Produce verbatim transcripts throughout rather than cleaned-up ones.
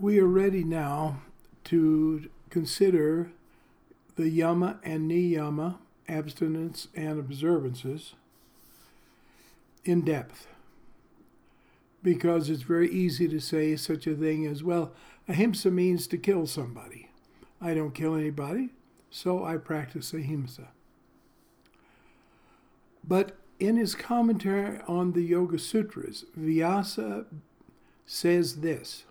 We are ready now to consider the yama and niyama, abstinence and observances, in depth. Because it's very easy to say such a thing as, well, ahimsa means to kill somebody. I don't kill anybody, so I practice ahimsa. But in his commentary on the Yoga Sutras, Vyasa says this: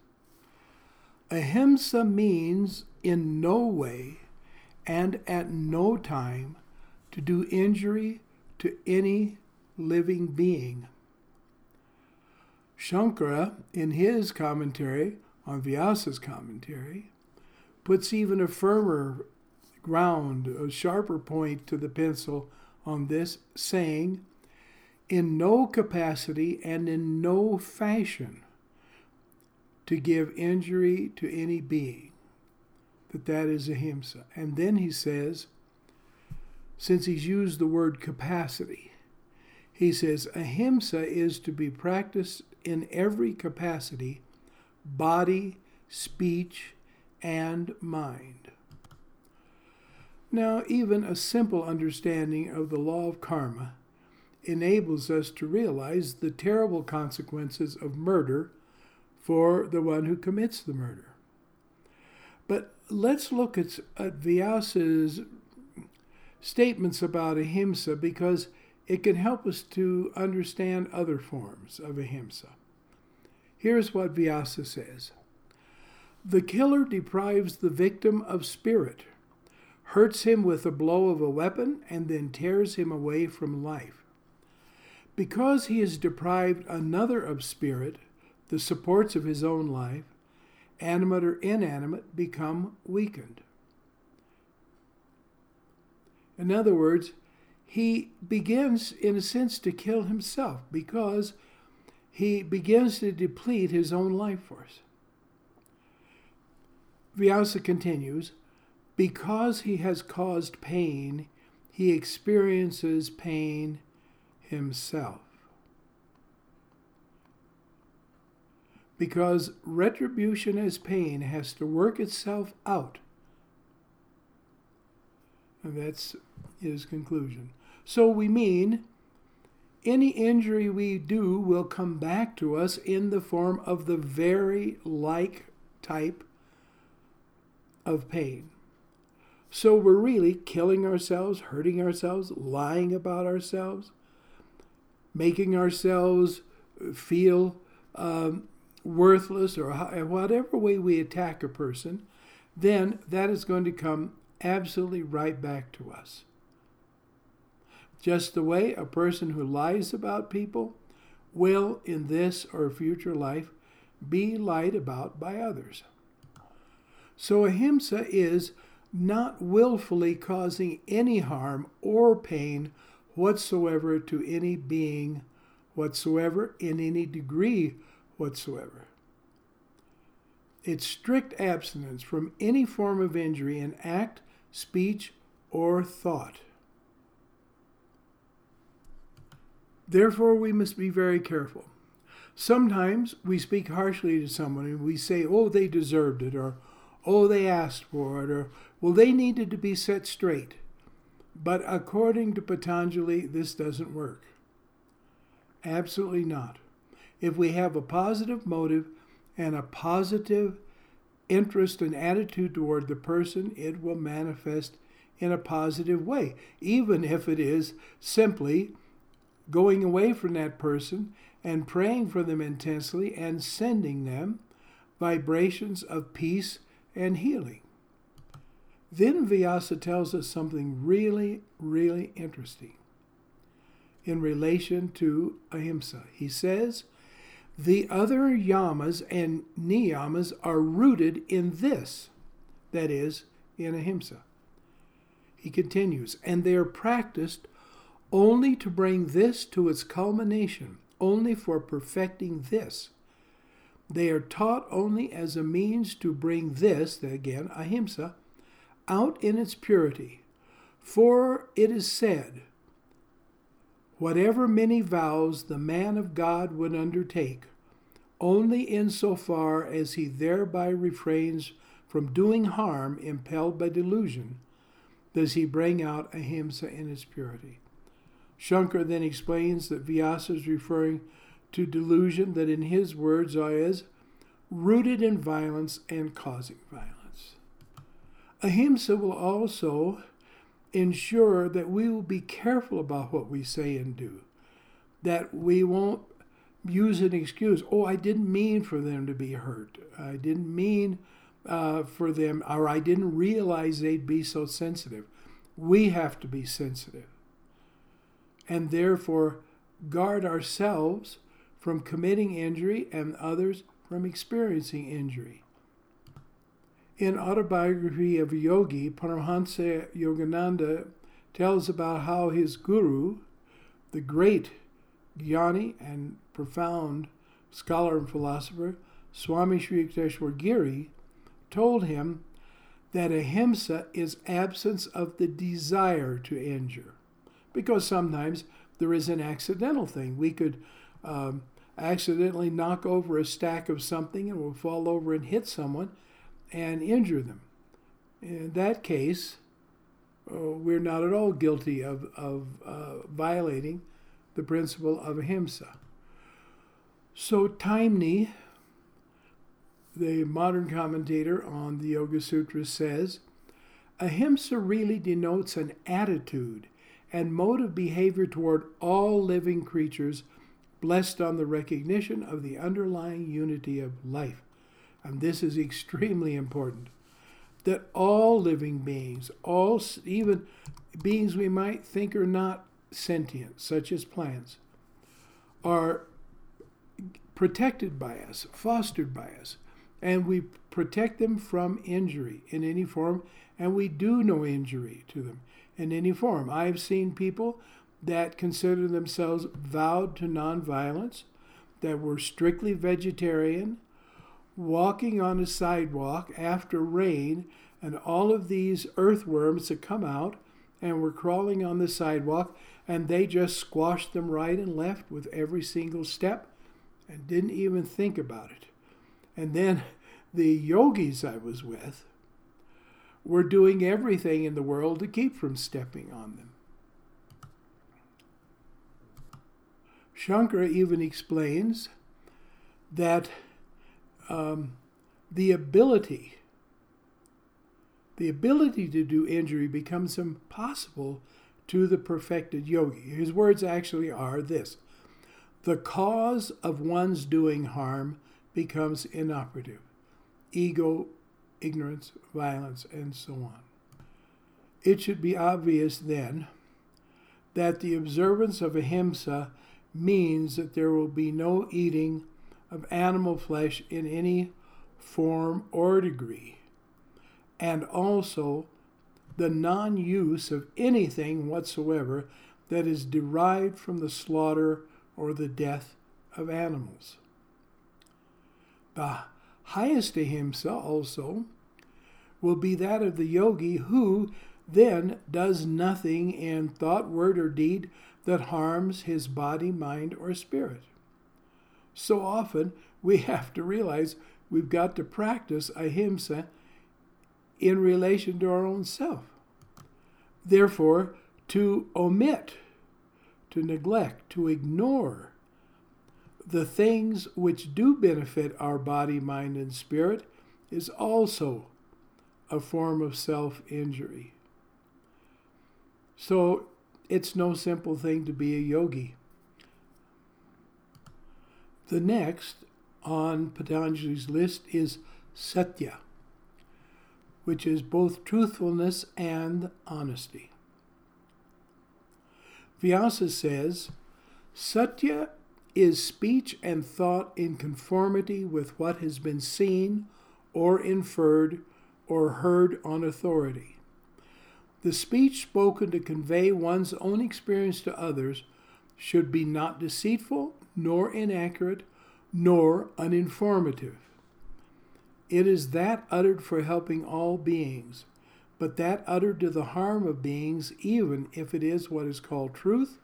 ahimsa means in no way and at no time to do injury to any living being. Shankara, in his commentary on Vyasa's commentary, puts even a firmer ground, a sharper point to the pencil on this, saying, in no capacity and in no fashion to give injury to any being, that that is ahimsa. And then he says, since he's used the word capacity, he says, ahimsa is to be practiced in every capacity, body, speech, and mind. Now, even a simple understanding of the law of karma enables us to realize the terrible consequences of murder for the one who commits the murder. But let's look at, at Vyasa's statements about ahimsa, because it can help us to understand other forms of ahimsa. Here's what Vyasa says: the killer deprives the victim of spirit, hurts him with a blow of a weapon, and then tears him away from life. Because he has deprived another of spirit, the supports of his own life, animate or inanimate, become weakened. In other words, he begins, in a sense, to kill himself, because he begins to deplete his own life force. Vyasa continues, because he has caused pain, he experiences pain himself. Because retribution as pain has to work itself out. And that's his conclusion. So we mean, any injury we do will come back to us in the form of the very like type of pain. So we're really killing ourselves, hurting ourselves, lying about ourselves, making ourselves feel um, worthless, or whatever way we attack a person, then that is going to come absolutely right back to us. Just the way a person who lies about people will, in this or future life, be lied about by others. So ahimsa is not willfully causing any harm or pain whatsoever to any being whatsoever, in any degree whatsoever. It's strict abstinence from any form of injury in act, speech, or thought. Therefore, we must be very careful. Sometimes we speak harshly to someone and we say, oh, they deserved it, or oh, they asked for it, or well, they needed to be set straight. But according to Patanjali, this doesn't work. Absolutely not. If we have a positive motive and a positive interest and attitude toward the person, it will manifest in a positive way, even if it is simply going away from that person and praying for them intensely and sending them vibrations of peace and healing. Then Vyasa tells us something really, really interesting in relation to ahimsa. He says, the other yamas and niyamas are rooted in this, that is, in ahimsa. He continues, and they are practiced only to bring this to its culmination, only for perfecting this. They are taught only as a means to bring this, again, ahimsa, out in its purity. For it is said, whatever many vows the man of God would undertake, only insofar as he thereby refrains from doing harm impelled by delusion does he bring out ahimsa in its purity. Shankara then explains that Vyasa is referring to delusion that in his words is rooted in violence and causing violence. Ahimsa will also ensure that we will be careful about what we say and do, that we won't use an excuse, oh, I didn't mean for them to be hurt, I didn't mean uh, for them, or I didn't realize they'd be so sensitive. We have to be sensitive, and therefore guard ourselves from committing injury and others from experiencing injury. In Autobiography of a Yogi, Paramahansa Yogananda tells about how his guru, the great jnani and profound scholar and philosopher, Swami Sri Yukteswar Giri, told him that ahimsa is absence of the desire to injure, because sometimes there is an accidental thing. We could um, accidentally knock over a stack of something and we'll fall over and hit someone and injure them. In that case, uh, we're not at all guilty of, of uh, violating the principle of ahimsa. So Taimni, the modern commentator on the Yoga Sutras, says, ahimsa really denotes an attitude and mode of behavior toward all living creatures blessed on the recognition of the underlying unity of life. And this is extremely important, that all living beings, all even beings we might think are not sentient, such as plants, are protected by us, fostered by us, and we protect them from injury in any form, and we do no injury to them in any form. I've seen people that consider themselves vowed to nonviolence, that were strictly vegetarian, walking on a sidewalk after rain, and all of these earthworms had come out and were crawling on the sidewalk, and they just squashed them right and left with every single step and didn't even think about it. And then the yogis I was with were doing everything in the world to keep from stepping on them. Shankara even explains that um, the ability, the ability to do injury becomes impossible to the perfected yogi. His words actually are this: the cause of one's doing harm becomes inoperative. Ego, ignorance, violence, and so on. It should be obvious then that the observance of ahimsa means that there will be no eating of animal flesh in any form or degree, and also the non-use of anything whatsoever that is derived from the slaughter or the death of animals. The highest ahimsa also will be that of the yogi who then does nothing in thought, word, or deed that harms his body, mind, or spirit. So often we have to realize we've got to practice ahimsa in relation to our own self. Therefore, to omit, to neglect, to ignore the things which do benefit our body, mind, and spirit is also a form of self-injury. So it's no simple thing to be a yogi. The next on Patanjali's list is Satya, which is both truthfulness and honesty. Vyasa says, Satya is speech and thought in conformity with what has been seen or inferred or heard on authority. The speech spoken to convey one's own experience to others should be not deceitful, nor inaccurate, nor uninformative. It is that uttered for helping all beings, but that uttered to the harm of beings, even if it is what is called truth,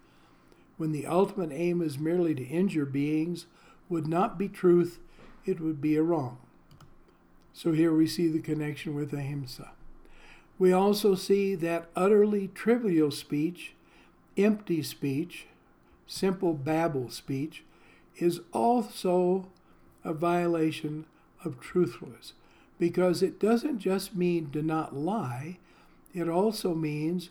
when the ultimate aim is merely to injure beings, would not be truth it would be a wrong. So here we see the connection with ahimsa. We also see that utterly trivial speech, empty speech, simple babble speech, is also a violation of truthfulness, because it doesn't just mean do not lie, it also means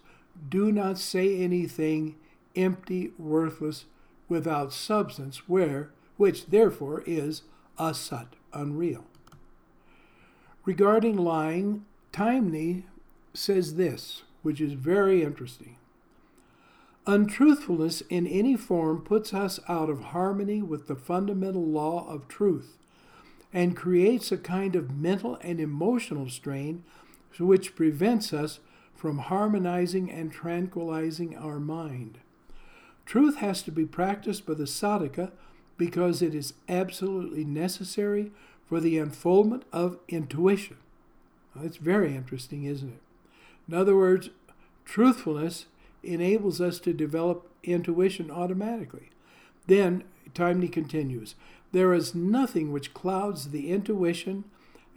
do not say anything empty, worthless, without substance, where which therefore is asat, unreal. Regarding lying, Taimni says this, which is very interesting. Untruthfulness in any form puts us out of harmony with the fundamental law of truth and creates a kind of mental and emotional strain which prevents us from harmonizing and tranquilizing our mind. Truth has to be practiced by the sadhaka because it is absolutely necessary for the unfoldment of intuition. Now, that's very interesting, isn't it? In other words, truthfulness enables us to develop intuition automatically. Then, Taimni continues, there is nothing which clouds the intuition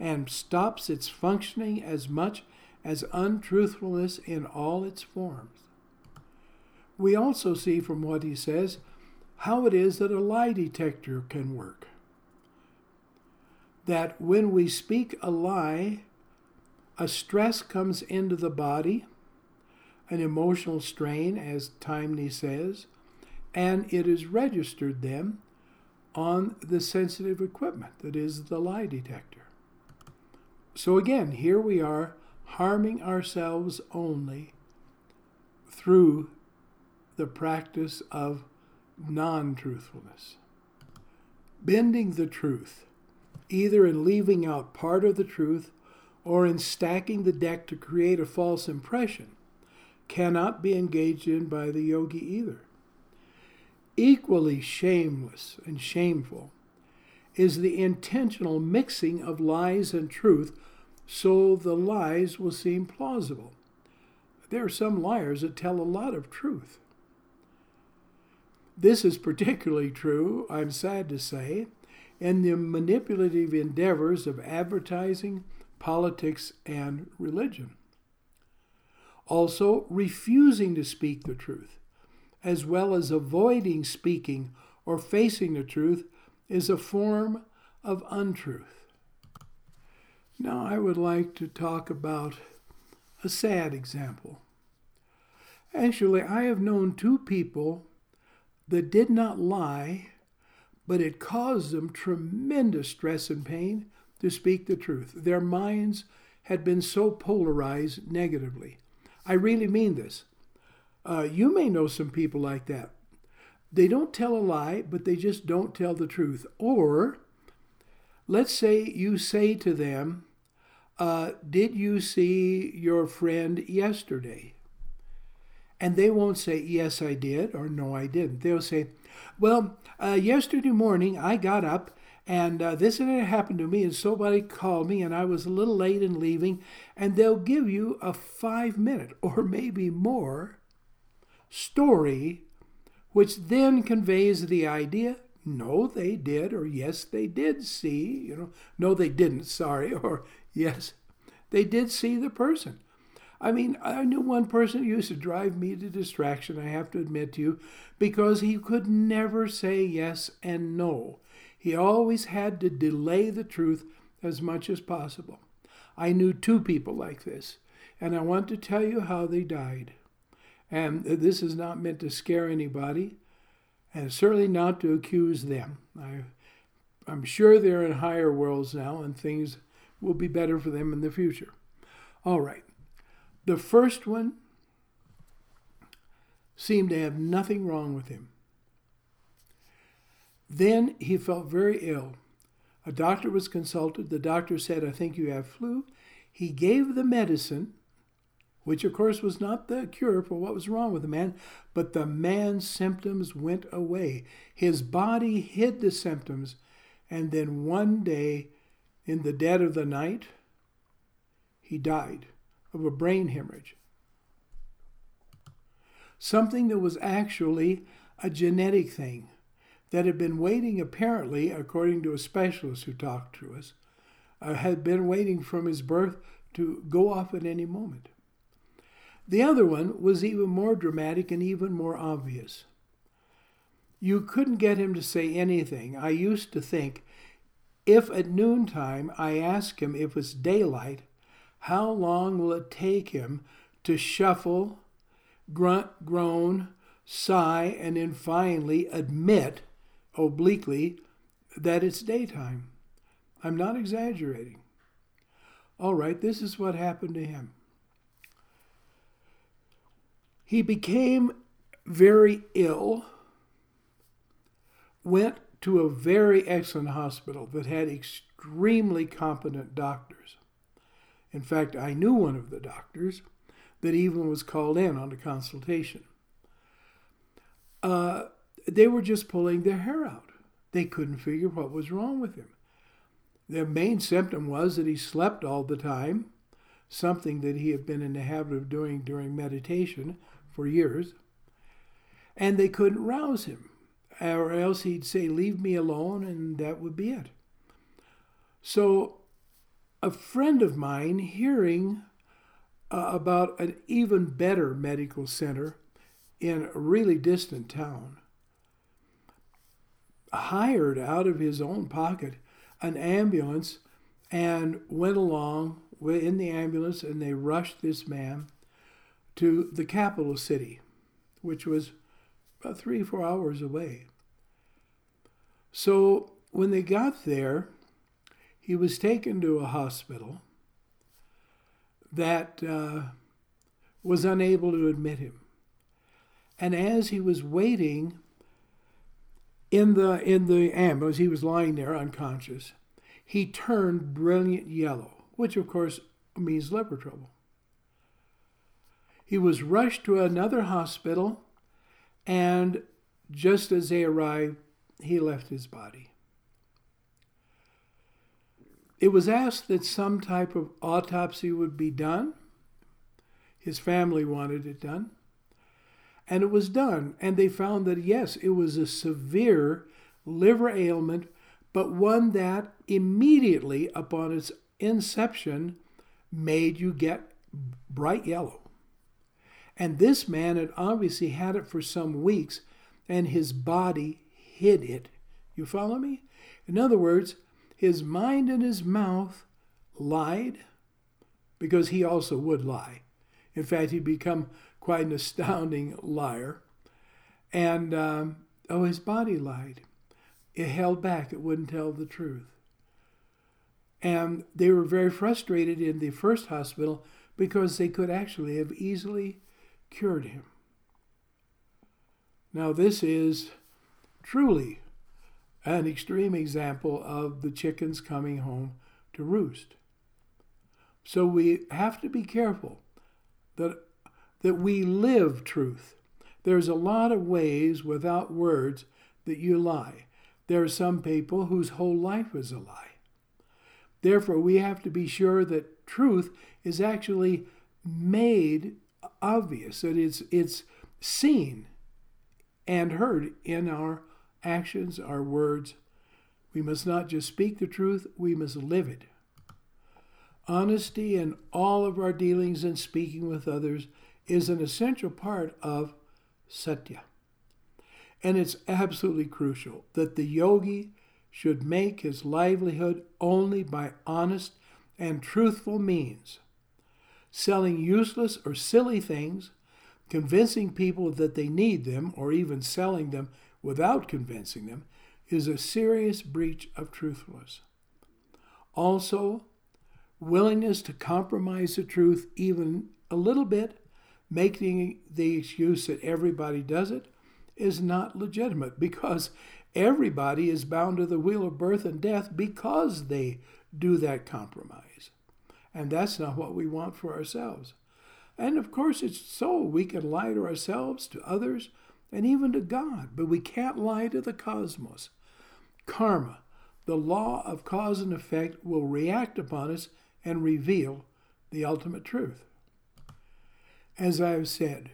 and stops its functioning as much as untruthfulness in all its forms. We also see from what he says how it is that a lie detector can work. That when we speak a lie, a stress comes into the body, an emotional strain, as Taimni says, and it is registered then on the sensitive equipment, that is the lie detector. So again, here we are harming ourselves only through the practice of non-truthfulness. Bending the truth, either in leaving out part of the truth or in stacking the deck to create a false impression, cannot be engaged in by the yogi either. Equally shameless and shameful is the intentional mixing of lies and truth so the lies will seem plausible. There are some liars that tell a lot of truth. This is particularly true, I'm sad to say, in the manipulative endeavors of advertising, politics, and religion. Also, refusing to speak the truth, as well as avoiding speaking or facing the truth, is a form of untruth. Now, I would like to talk about a sad example. Actually, I have known two people that did not lie, but it caused them tremendous stress and pain to speak the truth. Their minds had been so polarized negatively. I really mean this. Uh, you may know some people like that. They don't tell a lie, but they just don't tell the truth. Or, let's say you say to them, uh, did you see your friend yesterday? And they won't say, yes, I did, or no, I didn't. They'll say, well, uh, yesterday morning I got up, and uh, this and that happened to me, and somebody called me, and I was a little late in leaving, and they'll give you a five-minute, or maybe more, story, which then conveys the idea, no, they did, or yes, they did see, you know, no, they didn't, sorry, or yes, they did see the person. I mean, I knew one person who used to drive me to distraction, I have to admit to you, because he could never say yes and no. He always had to delay the truth as much as possible. I knew two people like this, and I want to tell you how they died. And this is not meant to scare anybody, and certainly not to accuse them. I, I'm sure they're in higher worlds now, and things will be better for them in the future. All right. The first one seemed to have nothing wrong with him. Then he felt very ill. A doctor was consulted. The doctor said, I think you have flu. He gave the medicine, which of course was not the cure for what was wrong with the man, but the man's symptoms went away. His body hid the symptoms, and then one day, in the dead of the night, he died of a brain hemorrhage. Something that was actually a genetic thing. that had been waiting apparently, according to a specialist who talked to us, uh, had been waiting from his birth to go off at any moment. The other one was even more dramatic and even more obvious. You couldn't get him to say anything. I used to think, if at noontime I ask him if it's daylight, how long will it take him to shuffle, grunt, groan, sigh, and then finally admit, obliquely, that it's daytime? I'm not exaggerating. All right, this is what happened to him. He became very ill, went to a very excellent hospital that had extremely competent doctors. In fact, I knew one of the doctors that even was called in on a consultation. Uh, they were just pulling their hair out. They couldn't figure what was wrong with him. Their main symptom was that he slept all the time, something that he had been in the habit of doing during meditation for years, and they couldn't rouse him, or else he'd say, leave me alone, and that would be it. So a friend of mine, hearing uh, about an even better medical center in a really distant town, hired out of his own pocket an ambulance and went along in the ambulance, and they rushed this man to the capital city, which was about three, four hours away. So when they got there, he was taken to a hospital that uh, was unable to admit him. And as he was waiting in the, in the ambulance, he was lying there unconscious, he turned brilliant yellow, which of course means liver trouble. He was rushed to another hospital, and just as they arrived, he left his body. It was asked that some type of autopsy would be done. His family wanted it done. And it was done, and they found that, yes, it was a severe liver ailment, but one that immediately upon its inception made you get bright yellow. And this man had obviously had it for some weeks, and his body hid it. You follow me? In other words, his mind and his mouth lied, because he also would lie. In fact, he'd become quite an astounding liar. And, um, oh, his body lied. It held back. It wouldn't tell the truth. And they were very frustrated in the first hospital because they could actually have easily cured him. Now, this is truly an extreme example of the chickens coming home to roost. So we have to be careful that that we live truth. There's a lot of ways without words that you lie. There are some people whose whole life is a lie. Therefore, we have to be sure that truth is actually made obvious, that it's it's seen and heard in our actions, our words. We must not just speak the truth, we must live it. Honesty in all of our dealings and speaking with others is an essential part of Satya. And it's absolutely crucial that the yogi should make his livelihood only by honest and truthful means. Selling useless or silly things, convincing people that they need them, or even selling them without convincing them, is a serious breach of truthfulness. Also, willingness to compromise the truth even a little bit, making the excuse that everybody does it, is not legitimate, because everybody is bound to the wheel of birth and death because they do that compromise. And that's not what we want for ourselves. And of course it's so we can lie to ourselves, to others, and even to God, but we can't lie to the cosmos. Karma, the law of cause and effect, will react upon us and reveal the ultimate truth. As I have said,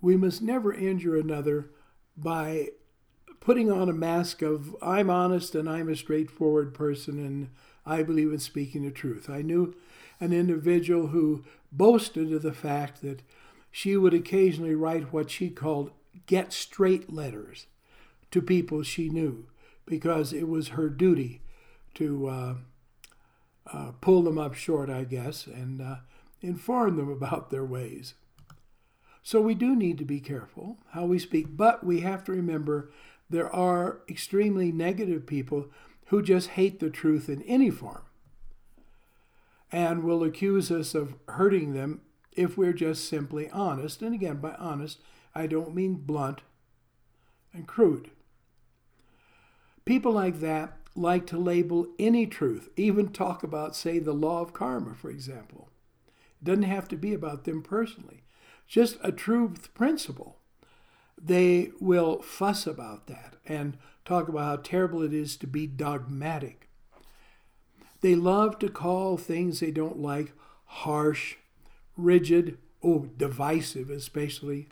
we must never injure another by putting on a mask of I'm honest and I'm a straightforward person and I believe in speaking the truth. I knew an individual who boasted of the fact that she would occasionally write what she called get straight letters to people she knew because it was her duty to uh, uh, pull them up short, I guess, and uh, inform them about their ways. So we do need to be careful how we speak, but we have to remember there are extremely negative people who just hate the truth in any form and will accuse us of hurting them if we're just simply honest. And again, by honest, I don't mean blunt and crude. People like that like to label any truth, even talk about, say, the law of karma, for example. It doesn't have to be about them personally. Just a truth principle. They will fuss about that and talk about how terrible it is to be dogmatic. They love to call things they don't like harsh, rigid, oh, divisive especially,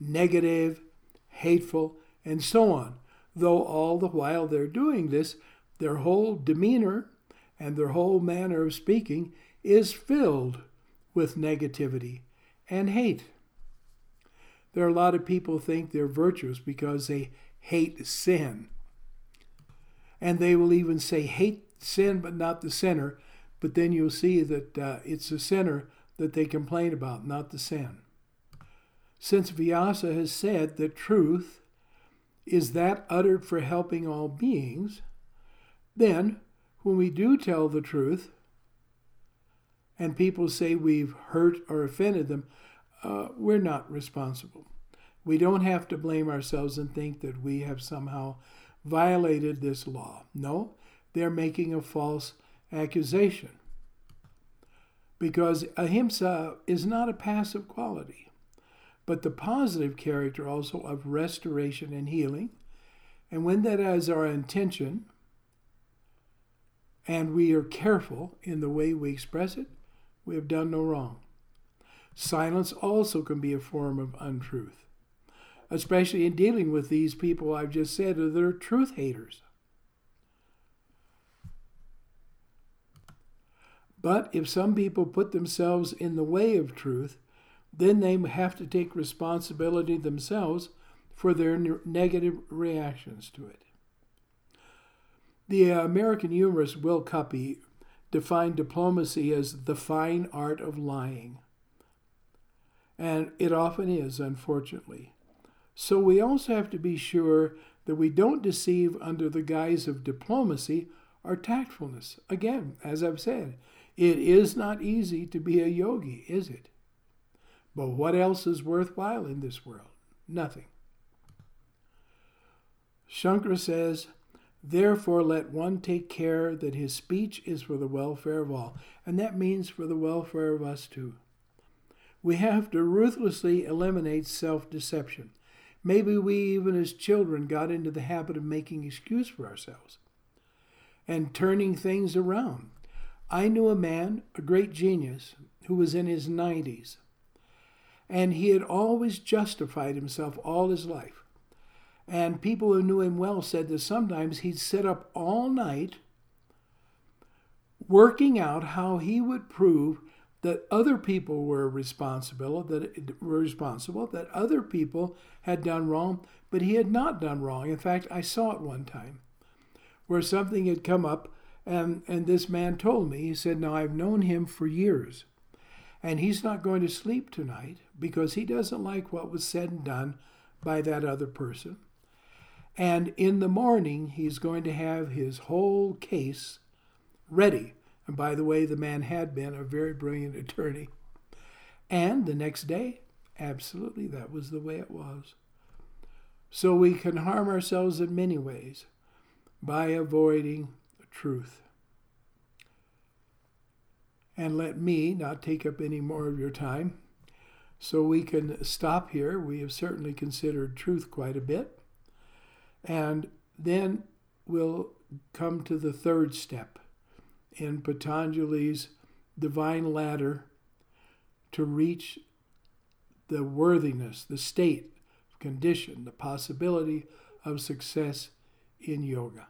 negative, hateful, and so on. Though all the while they're doing this, their whole demeanor and their whole manner of speaking is filled with negativity and hate. There are a lot of people who think they're virtuous because they hate sin. And they will even say hate sin but not the sinner, but then you'll see that uh, it's the sinner that they complain about, not the sin. Since Vyasa has said that truth is that uttered for helping all beings, then when we do tell the truth, and people say we've hurt or offended them, uh, we're not responsible. We don't have to blame ourselves and think that we have somehow violated this law. No, they're making a false accusation. Because ahimsa is not a passive quality, but the positive character also of restoration and healing. And when that is our intention, and we are careful in the way we express it, we have done no wrong. Silence also can be a form of untruth, especially in dealing with these people I've just said that are truth haters. But if some people put themselves in the way of truth, then they have to take responsibility themselves for their negative reactions to it. The American humorist Will Cuppy defined diplomacy as the fine art of lying. And it often is, unfortunately. So we also have to be sure that we don't deceive under the guise of diplomacy or tactfulness. Again, as I've said, it is not easy to be a yogi, is it? But what else is worthwhile in this world? Nothing. Shankara says, therefore, let one take care that his speech is for the welfare of all. And that means for the welfare of us too. We have to ruthlessly eliminate self-deception. Maybe we even as children got into the habit of making excuses for ourselves and turning things around. I knew a man, a great genius, who was in his nineties. And he had always justified himself all his life. And people who knew him well said that sometimes he'd sit up all night working out how he would prove that other people were responsible, that were responsible, that other people had done wrong, but he had not done wrong. In fact, I saw it one time where something had come up, and, and this man told me, he said, now I've known him for years, and he's not going to sleep tonight because he doesn't like what was said and done by that other person. And in the morning, he's going to have his whole case ready. And by the way, the man had been a very brilliant attorney. And the next day, absolutely, that was the way it was. So we can harm ourselves in many ways by avoiding the truth. And let me not take up any more of your time. So we can stop here. We have certainly considered truth quite a bit. And then we'll come to the third step in Patanjali's divine ladder to reach the worthiness, the state, condition, the possibility of success in yoga.